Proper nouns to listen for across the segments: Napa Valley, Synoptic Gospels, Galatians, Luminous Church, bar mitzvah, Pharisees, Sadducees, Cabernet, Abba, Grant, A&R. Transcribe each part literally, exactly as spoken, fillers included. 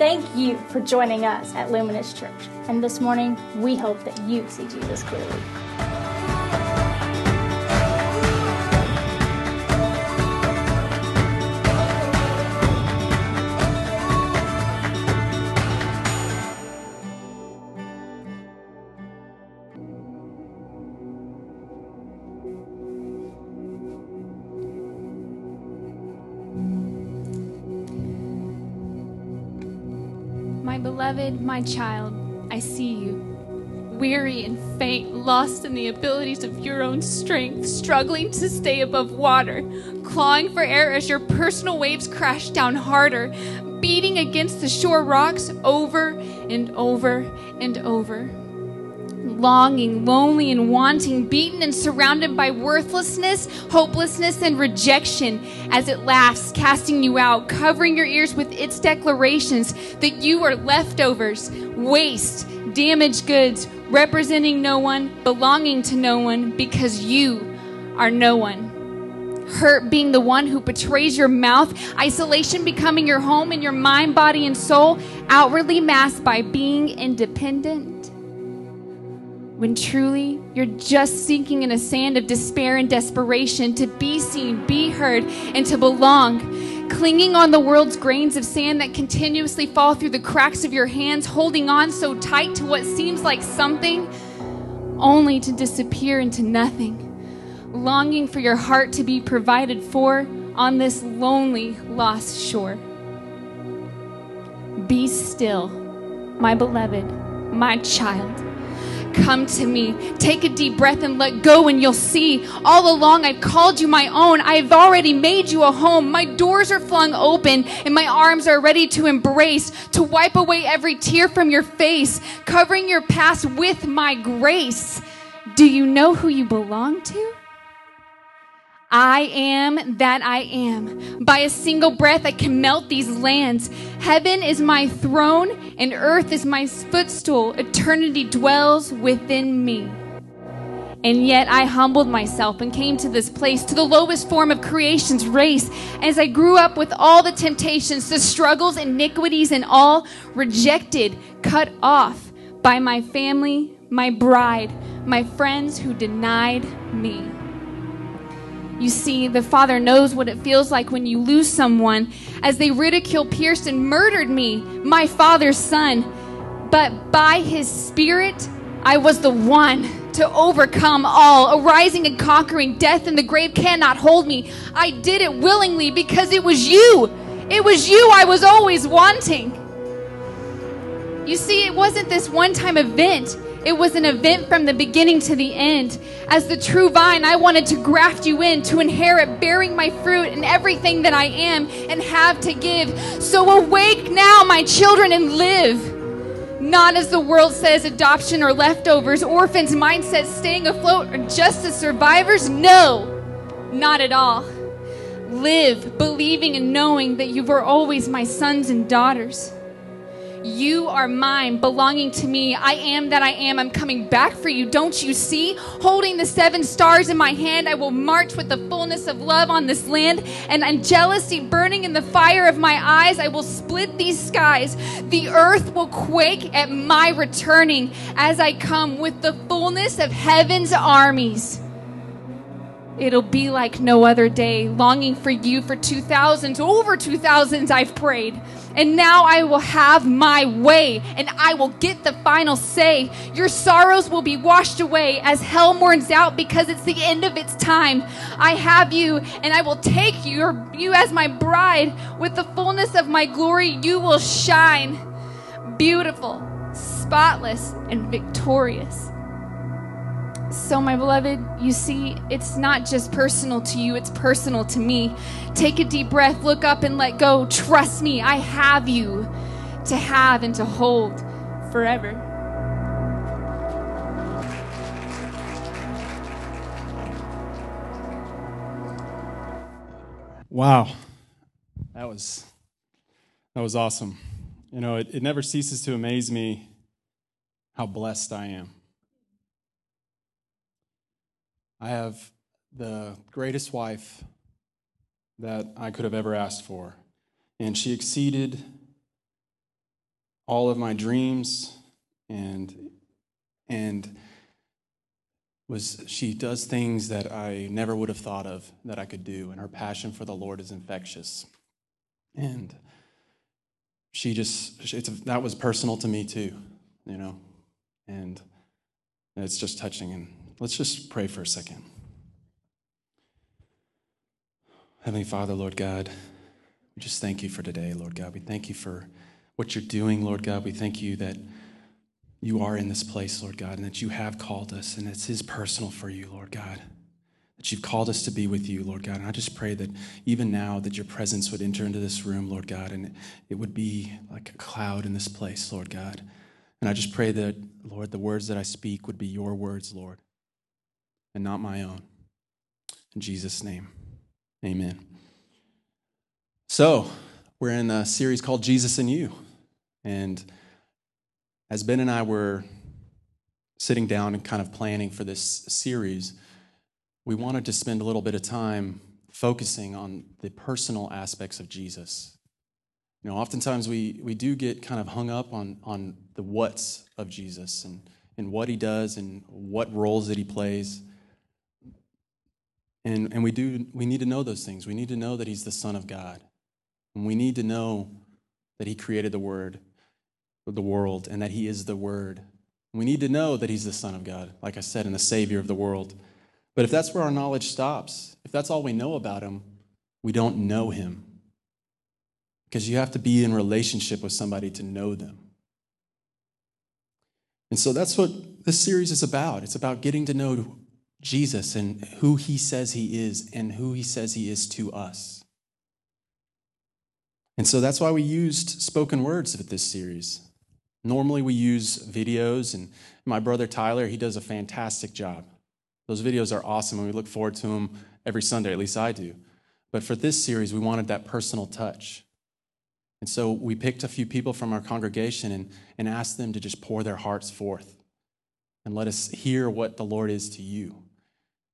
Thank you for joining us at Luminous Church. And this morning, we hope that you see Jesus clearly. Beloved, my child, I see you, weary and faint, lost in the abilities of your own strength, struggling to stay above water, clawing for air as your personal waves crash down harder, beating against the shore rocks over and over and over. Longing, lonely, and wanting, beaten and surrounded by worthlessness, hopelessness, and rejection as it laughs, casting you out, covering your ears with its declarations that you are leftovers, waste, damaged goods, representing no one, belonging to no one, because you are no one. Hurt being the one who betrays your mouth, isolation becoming your home and your mind, body, and soul, outwardly masked by being independent. When truly you're just sinking in a sand of despair and desperation to be seen, be heard, and to belong, clinging on the world's grains of sand that continuously fall through the cracks of your hands, holding on so tight to what seems like something, only to disappear into nothing, longing for your heart to be provided for on this lonely, lost shore. Be still, my beloved, my child. Come to me, take a deep breath and let go, and you'll see. All along I've called you my own. I've already made you a home. My doors are flung open and my arms are ready to embrace, to wipe away every tear from your face, covering your past with my grace. Do you know who you belong to? I am that I am. By a single breath, I can melt these lands. Heaven is my throne, and earth is my footstool. Eternity dwells within me. And yet I humbled myself and came to this place, to the lowest form of creation's race. As I grew up with all the temptations, the struggles, iniquities, and all, rejected, cut off by my family, my bride, my friends who denied me. You see, the Father knows what it feels like when you lose someone, as they ridicule, pierced, and murdered me, my Father's Son. But by His Spirit, I was the one to overcome all, arising and conquering. Death and the grave cannot hold me. I did it willingly because it was you. It was you I was always wanting. You see, it wasn't this one-time event. It was an event from the beginning to the end. As the true vine, I wanted to graft you in, to inherit, bearing my fruit and everything that I am and have to give. So awake now, my children, and live. Not as the world says, adoption or leftovers, orphans, mindsets, staying afloat, or just as survivors. No, not at all. Live, believing and knowing that you were always my sons and daughters. You are mine, belonging to me. I am that I am. I'm coming back for you. Don't you see? Holding the seven stars in my hand, I will march with the fullness of love on this land. And on jealousy burning in the fire of my eyes, I will split these skies. The earth will quake at my returning as I come with the fullness of heaven's armies. It'll be like no other day, longing for you for two thousands, over two thousands I've prayed. And now I will have my way, and I will get the final say. Your sorrows will be washed away as hell mourns out because it's the end of its time. I have you, and I will take you, you as my bride. With the fullness of my glory, you will shine, beautiful, spotless, and victorious. So, my beloved, you see, it's not just personal to you, it's personal to me. Take a deep breath, look up and let go. Trust me, I have you to have and to hold forever. Wow. That was that was awesome. You know, it, it never ceases to amaze me how blessed I am. I have the greatest wife that I could have ever asked for, and she exceeded all of my dreams, and and was she does things that I never would have thought of that I could do, and her passion for the Lord is infectious. And she just, it's that was personal to me too, you know, and it's just touching. And let's just pray for a second. Heavenly Father, Lord God, we just thank you for today, Lord God. We thank you for what you're doing, Lord God. We thank you that you are in this place, Lord God, and that you have called us, and it's is personal for you, Lord God, that you've called us to be with you, Lord God. And I just pray that even now that your presence would enter into this room, Lord God, and it would be like a cloud in this place, Lord God. And I just pray that, Lord, the words that I speak would be your words, Lord, and not my own. In Jesus' name, amen. So we're in a series called Jesus and You. And as Ben and I were sitting down and kind of planning for this series, we wanted to spend a little bit of time focusing on the personal aspects of Jesus. You know, oftentimes we, we do get kind of hung up on, on the what's of Jesus and, and what he does and what roles that he plays. And and we do we need to know those things. We need to know that he's the Son of God. And we need to know that he created the word, the world, and that he is the Word. We need to know that he's the Son of God, like I said, and the Savior of the world. But if that's where our knowledge stops, if that's all we know about him, we don't know him. Because you have to be in relationship with somebody to know them. And so that's what this series is about. It's about getting to know Jesus and who he says he is and who he says he is to us. And so that's why we used spoken words for this series. Normally we use videos, and my brother Tyler, he does a fantastic job. Those videos are awesome, and we look forward to them every Sunday, at least I do. But for this series, we wanted that personal touch. And so we picked a few people from our congregation and, and asked them to just pour their hearts forth and let us hear what the Lord is to you.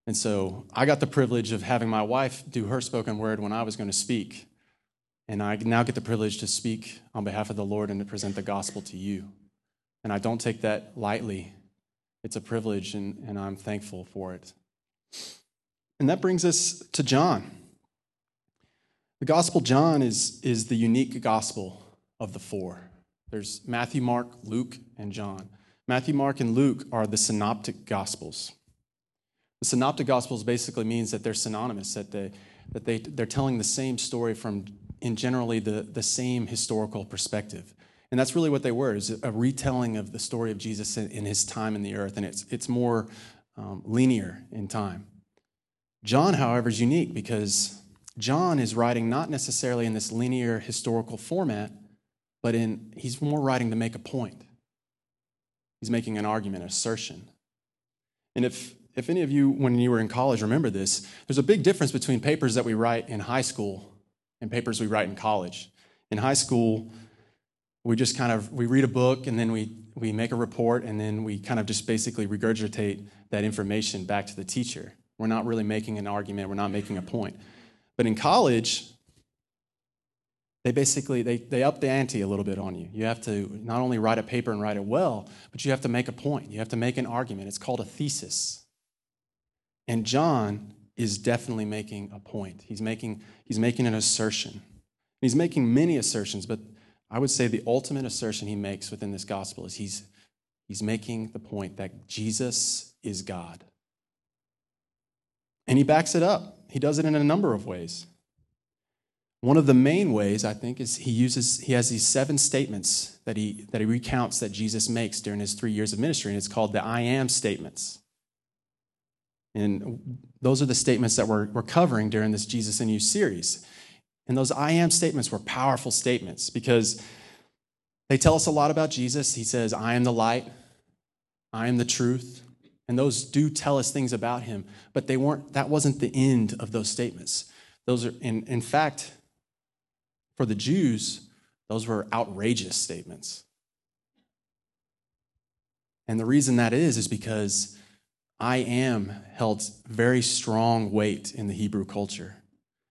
And so I got the privilege of having my wife do her spoken word when I was going to speak. And I now get the privilege to speak on behalf of the Lord and to present the gospel to you. And I don't take that lightly. It's a privilege, and, and I'm thankful for it. And that brings us to John. The Gospel John is, is the unique gospel of the four. There's Matthew, Mark, Luke, and John. Matthew, Mark, and Luke are the Synoptic Gospels. The Synoptic Gospels basically means that they're synonymous, that they that they they're telling the same story from in generally the, the same historical perspective. And that's really what they were, is a retelling of the story of Jesus in, in his time in the earth, and it's, it's more um, linear in time. John, however, is unique because John is writing not necessarily in this linear historical format, but in he's more writing to make a point. He's making an argument, an assertion. And if if any of you, when you were in college, remember this, there's a big difference between papers that we write in high school and papers we write in college. In high school, we just kind of, we read a book, and then we, we make a report, and then we kind of just basically regurgitate that information back to the teacher. We're not really making an argument. We're not making a point. But in college, they basically, they, they up the ante a little bit on you. You have to not only write a paper and write it well, but you have to make a point. You have to make an argument. It's called a thesis. And John is definitely making a point. He's making he's making an assertion. He's making many assertions, but I would say the ultimate assertion he makes within this gospel is he's he's making the point that Jesus is God. And he backs it up. He does it in a number of ways. One of the main ways, I think, is he uses he has these seven statements that he that he recounts that Jesus makes during his three years of ministry, and it's called the I am statements. And those are the statements that we're, we're covering during this Jesus and You series. And those I am statements were powerful statements because they tell us a lot about Jesus. He says, I am the light. I am the truth. And those do tell us things about him, but they weren't, that wasn't the end of those statements. Those are, in, in fact, for the Jews, those were outrageous statements. And the reason that is, is because I am held very strong weight in the Hebrew culture,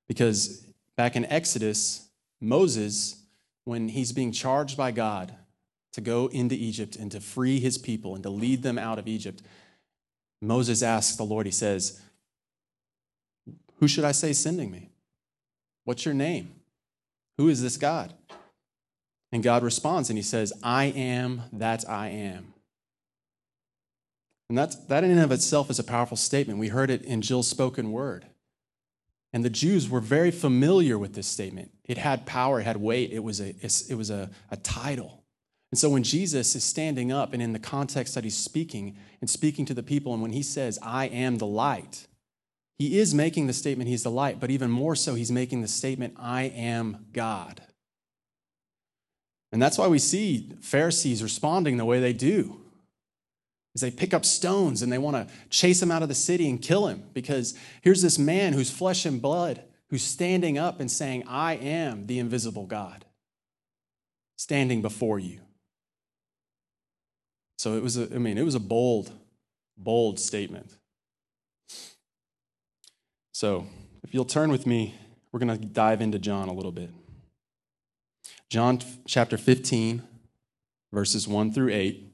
because back in Exodus, Moses, when he's being charged by God to go into Egypt and to free his people and to lead them out of Egypt, Moses asks the Lord, he says, who should I say sending me? What's your name? Who is this God? And God responds and he says, I am that I am. And that's, that in and of itself is a powerful statement. We heard it in Jill's spoken word. And the Jews were very familiar with this statement. It had power, it had weight, it was a, it was a, a title. And so when Jesus is standing up and in the context that he's speaking and speaking to the people, and when he says, I am the light, he is making the statement he's the light, but even more so, he's making the statement, I am God. And that's why we see Pharisees responding the way they do, is they pick up stones and they want to chase him out of the city and kill him, because here's this man who's flesh and blood, who's standing up and saying, I am the invisible God, standing before you. So it was, a, I mean, it was a bold, bold statement. So if you'll turn with me, we're going to dive into John a little bit. John chapter fifteen, verses one through eight.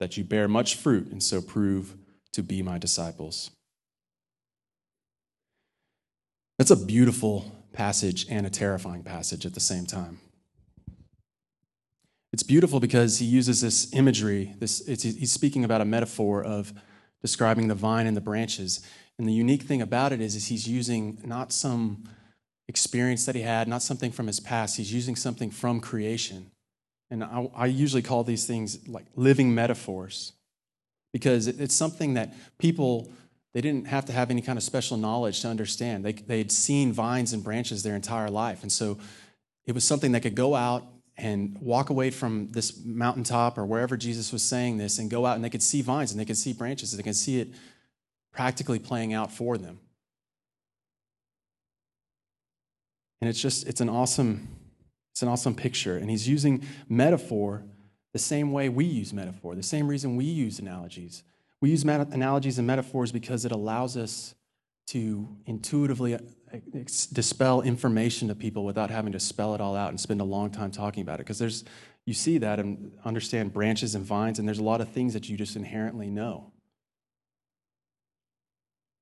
that you bear much fruit and so prove to be my disciples. That's a beautiful passage and a terrifying passage at the same time. It's beautiful because he uses this imagery. This it's, he's speaking about a metaphor of describing the vine and the branches. And the unique thing about it is, is he's using not some experience that he had, not something from his past. He's using something from creation. And I, I usually call these things like living metaphors, because it, it's something that people, they didn't have to have any kind of special knowledge to understand. They, they'd seen vines and branches their entire life. And so it was something that could go out and walk away from this mountaintop or wherever Jesus was saying this and go out and they could see vines and they could see branches and they could see it practically playing out for them. And it's just, it's an awesome, it's an awesome picture. And he's using metaphor the same way we use metaphor, the same reason we use analogies. We use meta- analogies and metaphors because it allows us to intuitively dispel information to people without having to spell it all out and spend a long time talking about it. Because there's, you see that and understand branches and vines, and there's a lot of things that you just inherently know.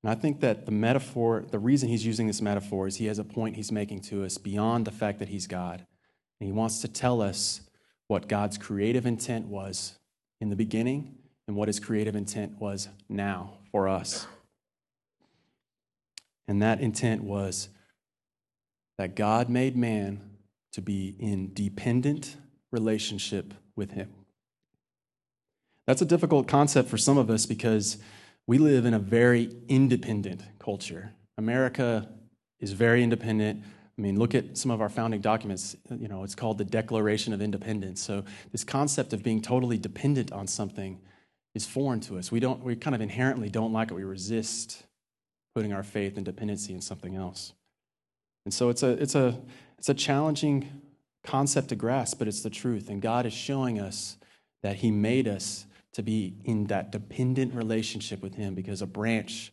And I think that the metaphor, the reason he's using this metaphor is he has a point he's making to us beyond the fact that he's God. And he wants to tell us what God's creative intent was in the beginning and what his creative intent was now for us. And that intent was that God made man to be in dependent relationship with him. That's a difficult concept for some of us because we live in a very independent culture. America is very independent. I mean, look at some of our founding documents. You know, it's called the Declaration of Independence. So this concept of being totally dependent on something is foreign to us. We don't, we kind of inherently don't like it. We resist putting our faith and dependency in something else. And so it's a, it's a, it's a challenging concept to grasp, but it's the truth. And God is showing us that he made us to be in that dependent relationship with him, because a branch,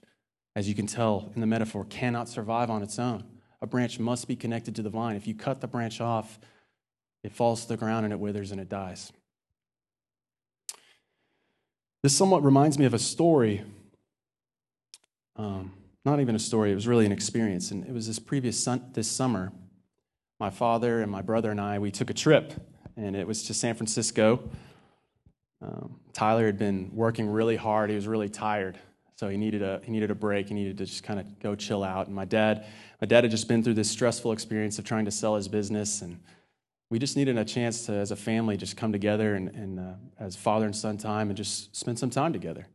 as you can tell in the metaphor, cannot survive on its own. A branch must be connected to the vine. If you cut the branch off, it falls to the ground and it withers and it dies. This somewhat reminds me of a story, um, not even a story, it was really an experience. And it was this previous sun, this summer, my father and my brother and I, we took a trip. and it was to San Francisco. Um, Tyler had been working really hard. He was really tired, so he needed a he needed a break. He needed to just kind of go chill out. And my dad, my dad had just been through this stressful experience of trying to sell his business, and we just needed a chance to, as a family, just come together and, and uh, as father and son time and just spend some time together.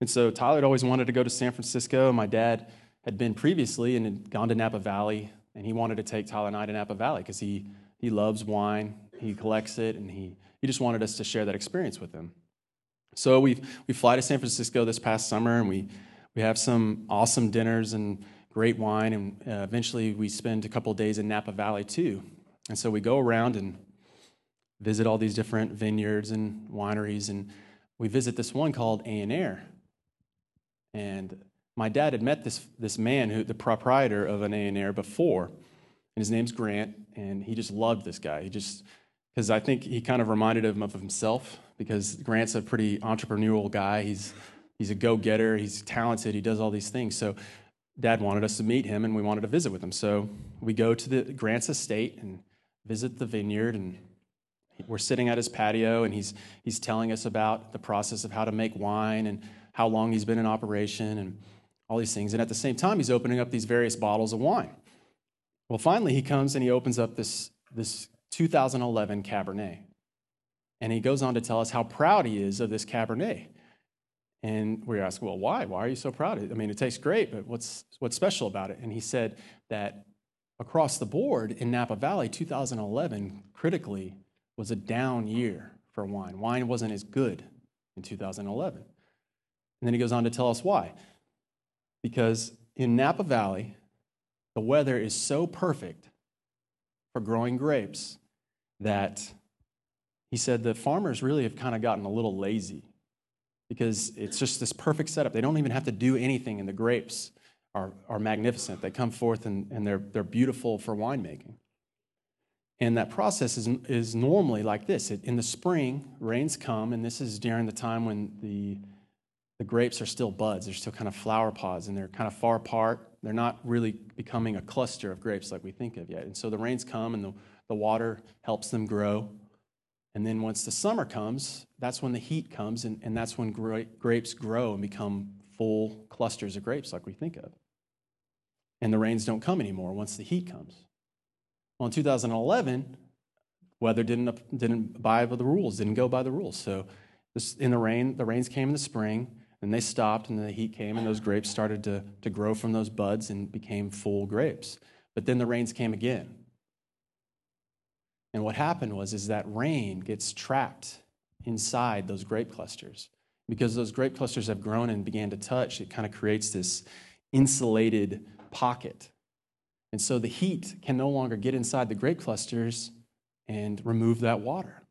And so Tyler had always wanted to go to San Francisco. My dad had been previously and had gone to Napa Valley, and he wanted to take Tyler and I to Napa Valley because he he loves wine, he collects it, and he he just wanted us to share that experience with him. So we we fly to San Francisco this past summer, and we we have some awesome dinners and great wine, and uh, eventually we spend a couple of days in Napa Valley too. And so we go around and visit all these different vineyards and wineries, and we visit this one called A and R. And my dad had met this this man, who the proprietor of an A and R before, and his name's Grant, and he just loved this guy. He just, because I think he kind of reminded him of himself, because Grant's a pretty entrepreneurial guy. He's he's a go-getter. He's talented. He does all these things. So Dad wanted us to meet him, and we wanted to visit with him. So we go to the Grant's estate and visit the vineyard, and we're sitting at his patio, and he's he's telling us about the process of how to make wine and how long he's been in operation and all these things. And at the same time, he's opening up these various bottles of wine. Well, finally, he comes and he opens up this, this two thousand eleven Cabernet. And he goes on to tell us how proud he is of this Cabernet. And we ask, well, why? Why are you so proud? I mean, it tastes great, but what's what's special about it? And he said that across the board in Napa Valley, two thousand eleven, critically, was a down year for wine. Wine wasn't as good in two thousand eleven. And then he goes on to tell us why. Because in Napa Valley, the weather is so perfect for growing grapes that he said the farmers really have kind of gotten a little lazy, because it's just this perfect setup. They don't even have to do anything, and the grapes are, are magnificent. They come forth, and, and they're, they're beautiful for winemaking. And that process is, is normally like this. It, in the spring, rains come, and this is during the time when the The grapes are still buds. They're still kind of flower pods, and they're kind of far apart. They're not really becoming a cluster of grapes like we think of yet. And so the rains come, and the, the water helps them grow. And then once the summer comes, that's when the heat comes, and, and that's when gra- grapes grow and become full clusters of grapes like we think of. And the rains don't come anymore once the heat comes. Well, in two thousand eleven, weather didn't, didn't abide by the rules, didn't go by the rules. So this, in the rain, the rains came in the spring, and they stopped, and the heat came, and those grapes started to, to grow from those buds and became full grapes. But then the rains came again. And what happened was is that rain gets trapped inside those grape clusters. Because those grape clusters have grown and began to touch, it kind of creates this insulated pocket. And so the heat can no longer get inside the grape clusters and remove that water.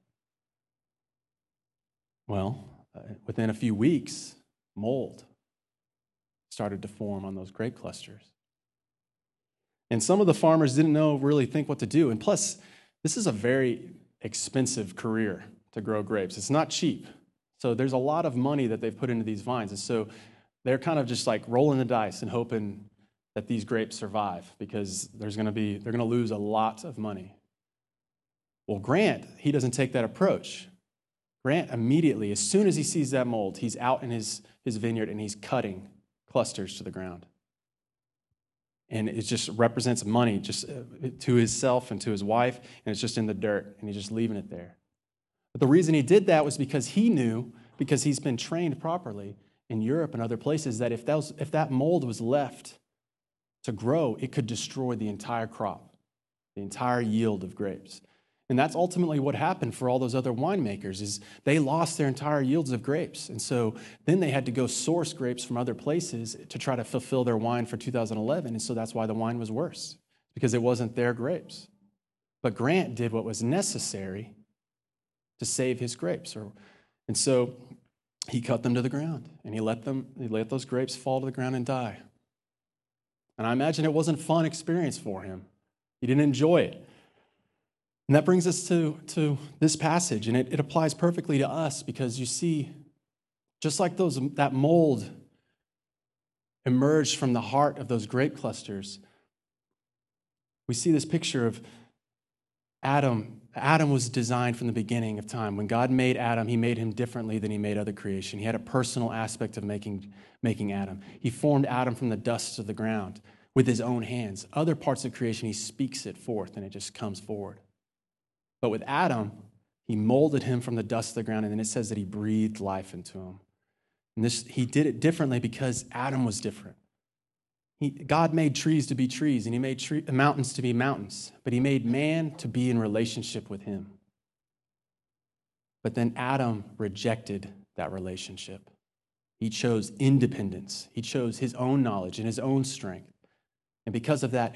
Well, uh, within a few weeks, mold started to form on those grape clusters. And some of the farmers didn't know, really think what to do. And plus, this is a very expensive career to grow grapes. It's not cheap. So there's a lot of money that they've put into these vines. And so they're kind of just like rolling the dice and hoping that these grapes survive, because there's going to be, they're going to lose a lot of money. Well, Grant, he doesn't take that approach. Grant immediately, as soon as he sees that mold, he's out in his, his vineyard, and he's cutting clusters to the ground. And it just represents money, just to himself and to his wife, and it's just in the dirt, and he's just leaving it there. But the reason he did that was because he knew, because he's been trained properly in Europe and other places, that if that, was, if that mold was left to grow, it could destroy the entire crop, the entire yield of grapes. And that's ultimately what happened for all those other winemakers, is they lost their entire yields of grapes. And so then they had to go source grapes from other places to try to fulfill their wine for two thousand eleven. And so that's why the wine was worse, because it wasn't their grapes. But Grant did what was necessary to save his grapes. And so he cut them to the ground, and he let them, he let those grapes fall to the ground and die. And I imagine it wasn't a fun experience for him. He didn't enjoy it. And that brings us to, to this passage, and it, it applies perfectly to us, because you see, just like those that mold emerged from the heart of those grape clusters, we see this picture of Adam, Adam was designed from the beginning of time. When God made Adam, he made him differently than he made other creation. He had a personal aspect of making, making Adam. He formed Adam from the dust of the ground with his own hands. Other parts of creation, he speaks it forth, and it just comes forward. But with Adam, he molded him from the dust of the ground, and then it says that he breathed life into him. And this, he did it differently because Adam was different. He, God made trees to be trees, and he made tree, mountains to be mountains, but he made man to be in relationship with him. But then Adam rejected that relationship. He chose independence. He chose his own knowledge and his own strength. And because of that,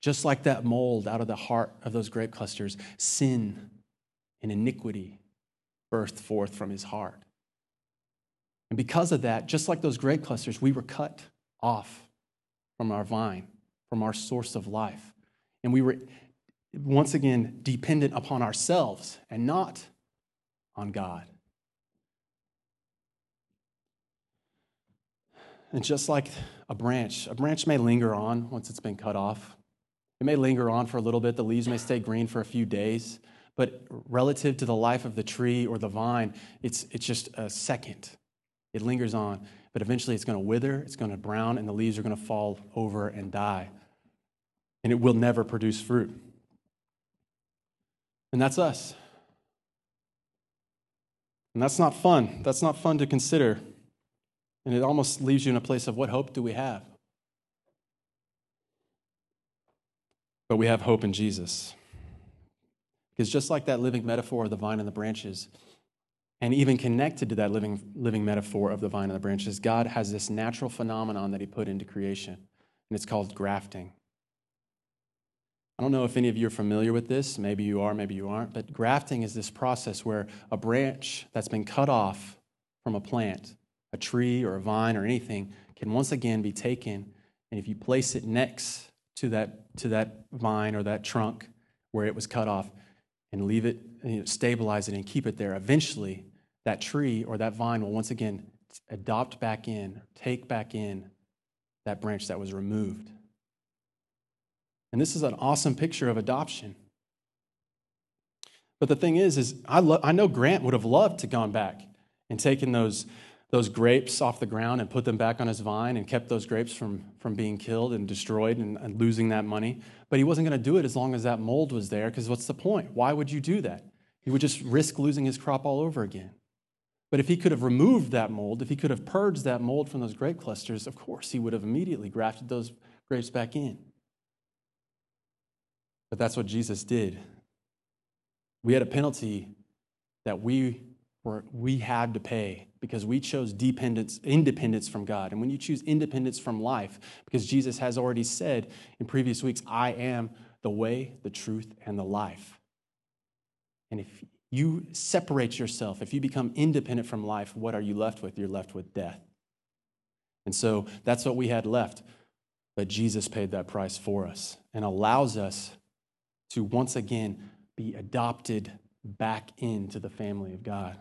just like that mold out of the heart of those grape clusters, sin and iniquity burst forth from his heart. And because of that, just like those grape clusters, we were cut off from our vine, from our source of life. And we were, once again, dependent upon ourselves and not on God. And just like a branch, a branch may linger on once it's been cut off. It may linger on for a little bit. The leaves may stay green for a few days. But relative to the life of the tree or the vine, it's, it's just a second. It lingers on, but eventually it's going to wither, it's going to brown, and the leaves are going to fall over and die. And it will never produce fruit. And that's us. And that's not fun. That's not fun to consider. And it almost leaves you in a place of, what hope do we have? But we have hope in Jesus. Because just like that living metaphor of the vine and the branches, and even connected to that living living metaphor of the vine and the branches, God has this natural phenomenon that he put into creation, and it's called grafting. I don't know if any of you are familiar with this. Maybe you are, maybe you aren't. But grafting is this process where a branch that's been cut off from a plant, a tree or a vine or anything, can once again be taken, and if you place it next to that, to that vine or that trunk where it was cut off, and leave it, you know, stabilize it and keep it there, eventually that tree or that vine will once again adopt back in, take back in that branch that was removed. And this is an awesome picture of adoption. But the thing is, is I, lo- I know Grant would have loved to gone back and taken those, those grapes off the ground and put them back on his vine and kept those grapes from, from being killed and destroyed and, and losing that money. But he wasn't going to do it as long as that mold was there, because what's the point? Why would you do that? He would just risk losing his crop all over again. But if he could have removed that mold, if he could have purged that mold from those grape clusters, of course, he would have immediately grafted those grapes back in. But that's what Jesus did. We had a penalty that we were we had to pay because we chose dependence, independence from God. And when you choose independence from life, because Jesus has already said in previous weeks, I am the way, the truth, and the life. And if you separate yourself, if you become independent from life, what are you left with? You're left with death. And so that's what we had left. But Jesus paid that price for us and allows us to once again be adopted back into the family of God.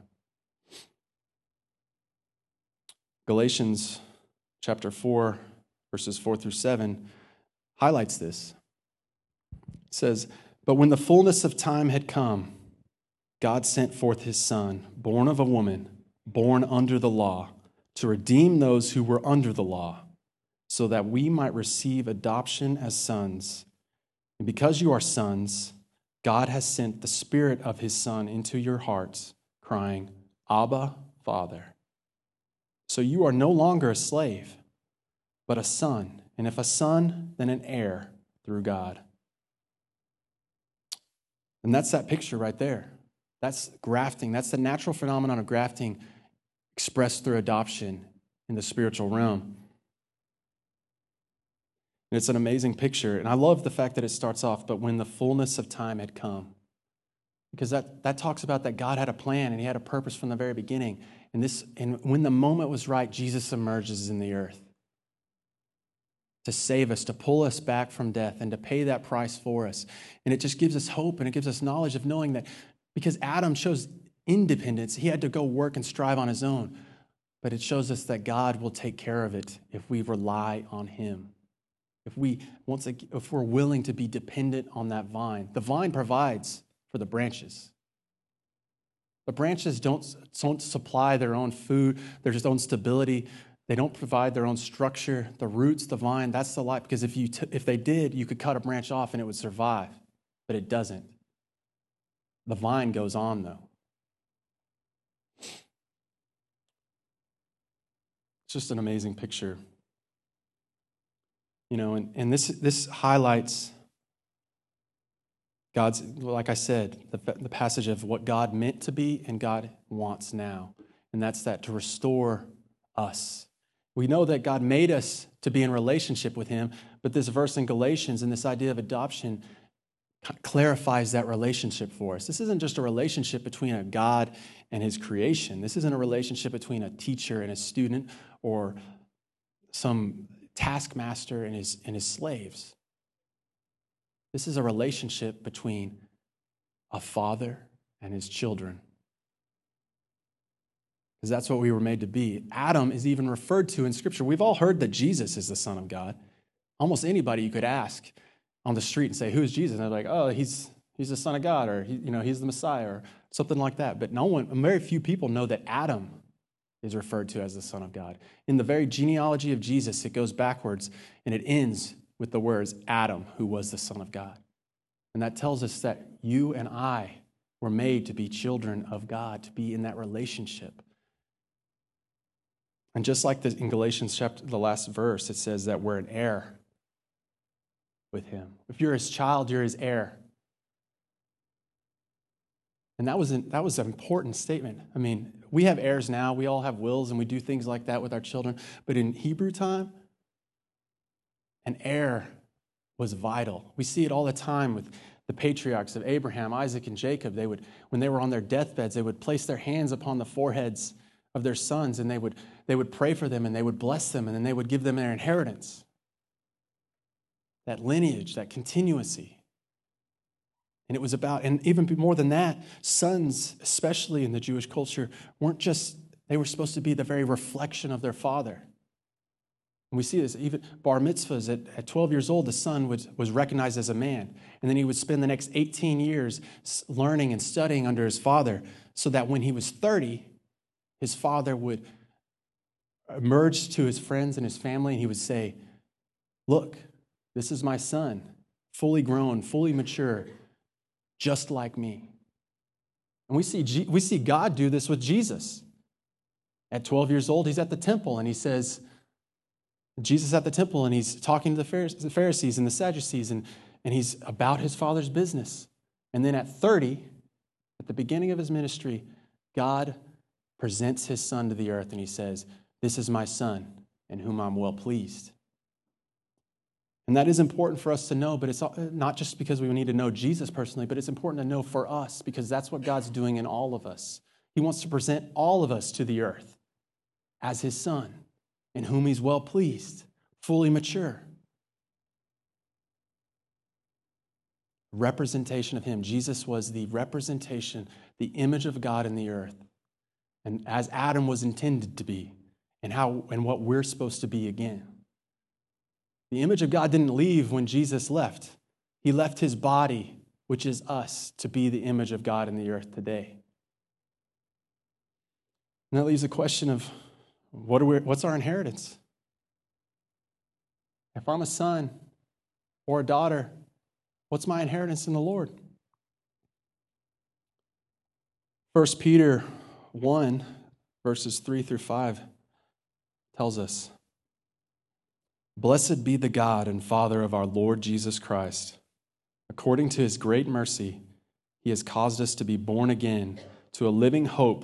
Galatians chapter four, verses four through seven, highlights this. It says, but when the fullness of time had come, God sent forth his son, born of a woman, born under the law, to redeem those who were under the law, so that we might receive adoption as sons. And because you are sons, God has sent the Spirit of his Son into your hearts, crying, Abba, Father. So you are no longer a slave, but a son. And if a son, then an heir through God. And that's that picture right there. That's grafting. That's the natural phenomenon of grafting expressed through adoption in the spiritual realm. And it's an amazing picture. And I love the fact that it starts off, but when the fullness of time had come. Because that, that talks about that God had a plan and he had a purpose from the very beginning. And, this, and when the moment was right, Jesus emerges in the earth to save us, to pull us back from death and to pay that price for us. And it just gives us hope and it gives us knowledge of knowing that because Adam chose independence, he had to go work and strive on his own. But it shows us that God will take care of it if we rely on him. If we once again, if we're willing to be dependent on that vine, the vine provides for the branches. The branches don't, don't supply their own food, their own stability. They don't provide their own structure. The roots, the vine, that's the life. Because if you t- if they did, you could cut a branch off and it would survive, but it doesn't. The vine goes on, though. It's just an amazing picture. You know, and, and this this highlights God's, like I said, the, the passage of what God meant to be and God wants now. And that's that to restore us. We know that God made us to be in relationship with him, but this verse in Galatians and this idea of adoption clarifies that relationship for us. This isn't just a relationship between a God and his creation. This isn't a relationship between a teacher and a student or some taskmaster and his, and his slaves. This is a relationship between a father and his children. Because that's what we were made to be. Adam is even referred to in Scripture. We've all heard that Jesus is the Son of God. Almost anybody you could ask on the street and say, who is Jesus? And they're like, oh, he's he's the Son of God, or he, you know, he's the Messiah, or something like that. But no one, very few people know that Adam is referred to as the Son of God. In the very genealogy of Jesus, it goes backwards and it ends with the words, Adam, who was the Son of God. And that tells us that you and I were made to be children of God, to be in that relationship. And just like this, in Galatians chapter, the last verse, it says that we're an heir with him. If you're his child, you're his heir. And that was an, that was an important statement. I mean, we have heirs now. We all have wills and we do things like that with our children. But in Hebrew time, an heir was vital. We see it all the time with the patriarchs of Abraham, Isaac, and Jacob. They would, when they were on their deathbeds, they would place their hands upon the foreheads of their sons, and they would, they would pray for them, and they would bless them, and then they would give them their inheritance. That lineage, that continuity. And it was about, and even more than that, sons, especially in the Jewish culture, weren't just, they were supposed to be the very reflection of their father. And we see this, even bar mitzvahs, at, at twelve years old, the son was, was recognized as a man. And then he would spend the next eighteen years learning and studying under his father so that when he was thirty, his father would emerge to his friends and his family and he would say, look, this is my son, fully grown, fully mature, just like me. And we see, G- we see God do this with Jesus. At twelve years old, he's at the temple and he says, Jesus at the temple, and he's talking to the Pharisees and the Sadducees, and, and he's about his father's business. And then at thirty, at the beginning of his ministry, God presents his son to the earth, and he says, this is my son in whom I'm well pleased. And that is important for us to know, but it's not just because we need to know Jesus personally, but it's important to know for us, because that's what God's doing in all of us. He wants to present all of us to the earth as his son, in whom he's well pleased, fully mature. Representation of him. Jesus was the representation, the image of God in the earth, and as Adam was intended to be, and how and what we're supposed to be again. The image of God didn't leave when Jesus left. He left his body, which is us, to be the image of God in the earth today. And that leaves the question of, What are we, what's our inheritance? If I'm a son or a daughter, what's my inheritance in the Lord? First Peter one, verses three through five, tells us, Blessed be the God and Father of our Lord Jesus Christ. According to his great mercy, he has caused us to be born again to a living hope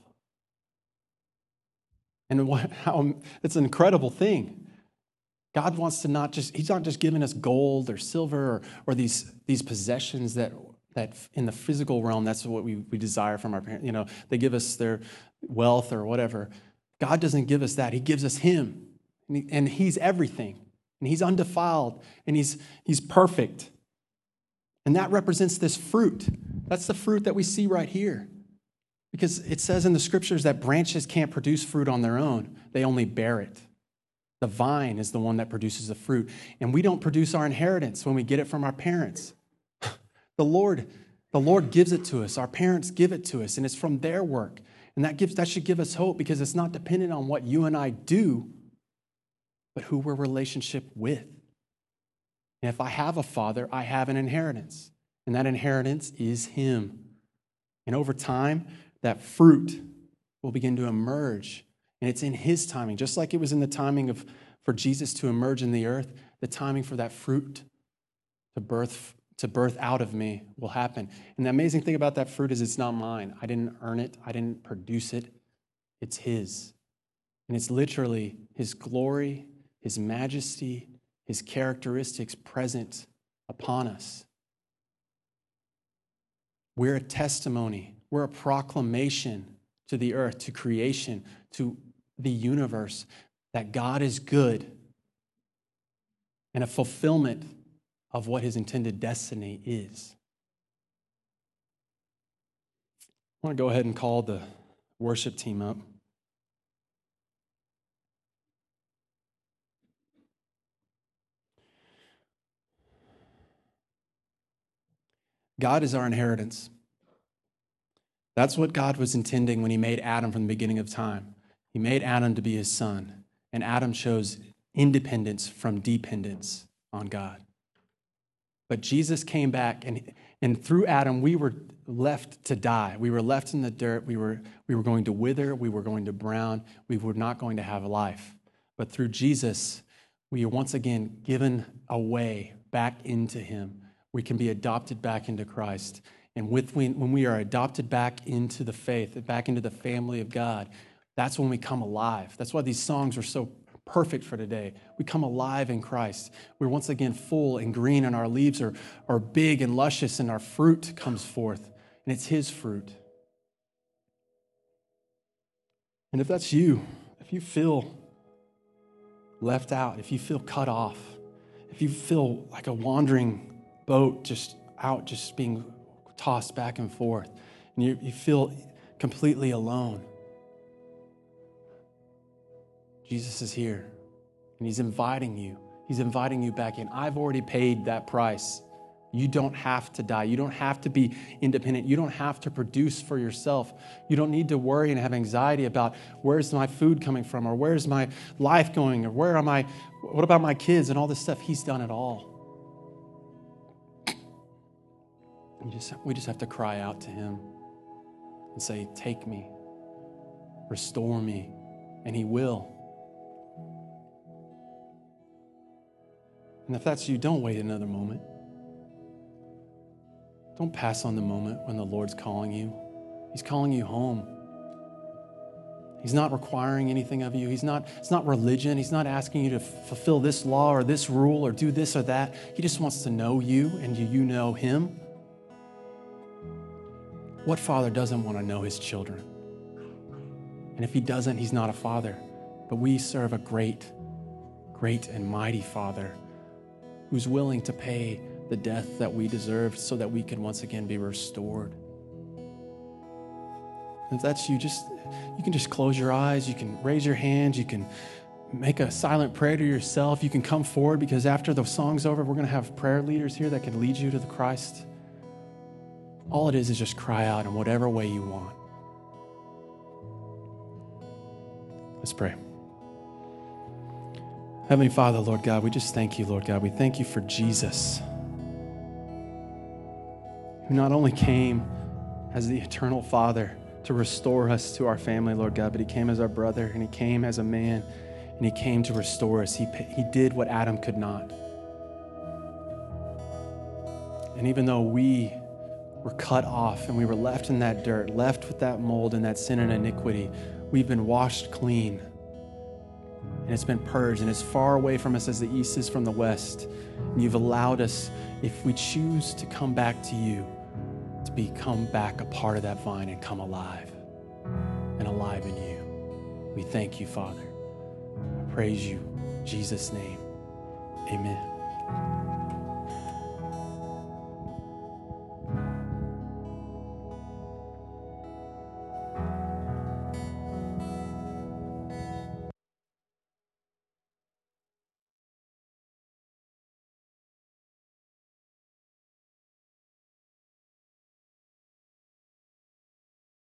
And what, how, it's an incredible thing God wants to not just, he's not just giving us gold or silver or, or these, these possessions that that in the physical realm, that's what we, we desire from our parents. You know, they give us their wealth or whatever. God doesn't give us that. He gives us him. And, he, and he's everything. And he's undefiled. And he's he's perfect. And that represents this fruit. That's the fruit that we see right here. Because it says in the scriptures that branches can't produce fruit on their own. They only bear it. The vine is the one that produces the fruit. And we don't produce our inheritance when we get it from our parents. The Lord, the Lord gives it to us. Our parents give it to us. And it's from their work. And that gives that should give us hope because it's not dependent on what you and I do, but who we're in relationship with. And if I have a father, I have an inheritance. And that inheritance is him. And over time, that fruit will begin to emerge. And it's in his timing. Just like it was in the timing of for Jesus to emerge in the earth, the timing for that fruit to birth to birth out of me will happen. And the amazing thing about that fruit is it's not mine. I didn't earn it. I didn't produce it. It's his. And it's literally his glory, his majesty, his characteristics present upon us. We're a testimony. We're a proclamation to the earth, to creation, to the universe, that God is good and a fulfillment of what his intended destiny is. I want to go ahead and call the worship team up. God is our inheritance. That's what God was intending when he made Adam from the beginning of time. He made Adam to be his son, and Adam chose independence from dependence on God. But Jesus came back, and, and through Adam, we were left to die. We were left in the dirt. We were, we were going to wither. We were going to brown. We were not going to have life. But through Jesus, we are once again given a way back into him. We can be adopted back into Christ. And with when, when we are adopted back into the faith, back into the family of God, that's when we come alive. That's why these songs are so perfect for today. We come alive in Christ. We're once again full and green, and our leaves are, are big and luscious, and our fruit comes forth, and it's his fruit. And if that's you, if you feel left out, if you feel cut off, if you feel like a wandering boat just out, just being tossed back and forth, and you, you feel completely alone, Jesus is here, and he's inviting you. He's inviting you back in. I've already paid that price. You don't have to die. You don't have to be independent. You don't have to produce for yourself. You don't need to worry and have anxiety about where's my food coming from, or where's my life going, or where am I, what about my kids and all this stuff. He's done it all. We just, we just have to cry out to him and say, take me, restore me, and he will. And if that's you, don't wait another moment. Don't pass on the moment when the Lord's calling you. He's calling you home. He's not requiring anything of you. He's not, it's not religion. He's not asking you to fulfill this law or this rule or do this or that. He just wants to know you, and do you know him? What father doesn't want to know his children? And if he doesn't, he's not a father. But we serve a great, great and mighty Father who's willing to pay the death that we deserved so that we can once again be restored. And if that's you, just you can just close your eyes. You can raise your hand. You can make a silent prayer to yourself. You can come forward, because after the song's over, we're going to have prayer leaders here that can lead you to the Christ. All it is is just cry out in whatever way you want. Let's pray. Heavenly Father, Lord God, we just thank you, Lord God. We thank you for Jesus, who not only came as the eternal Father to restore us to our family, Lord God, but he came as our brother, and he came as a man, and he came to restore us. He, he did what Adam could not. And even though we were cut off and we were left in that dirt, left with that mold and that sin and iniquity, we've been washed clean. and it's been purged, and as far away from us as the east is from the west. And you've allowed us, if we choose to come back to you, to become back a part of that vine and come alive and alive in you. We thank you, Father. I praise you. In Jesus' name, amen.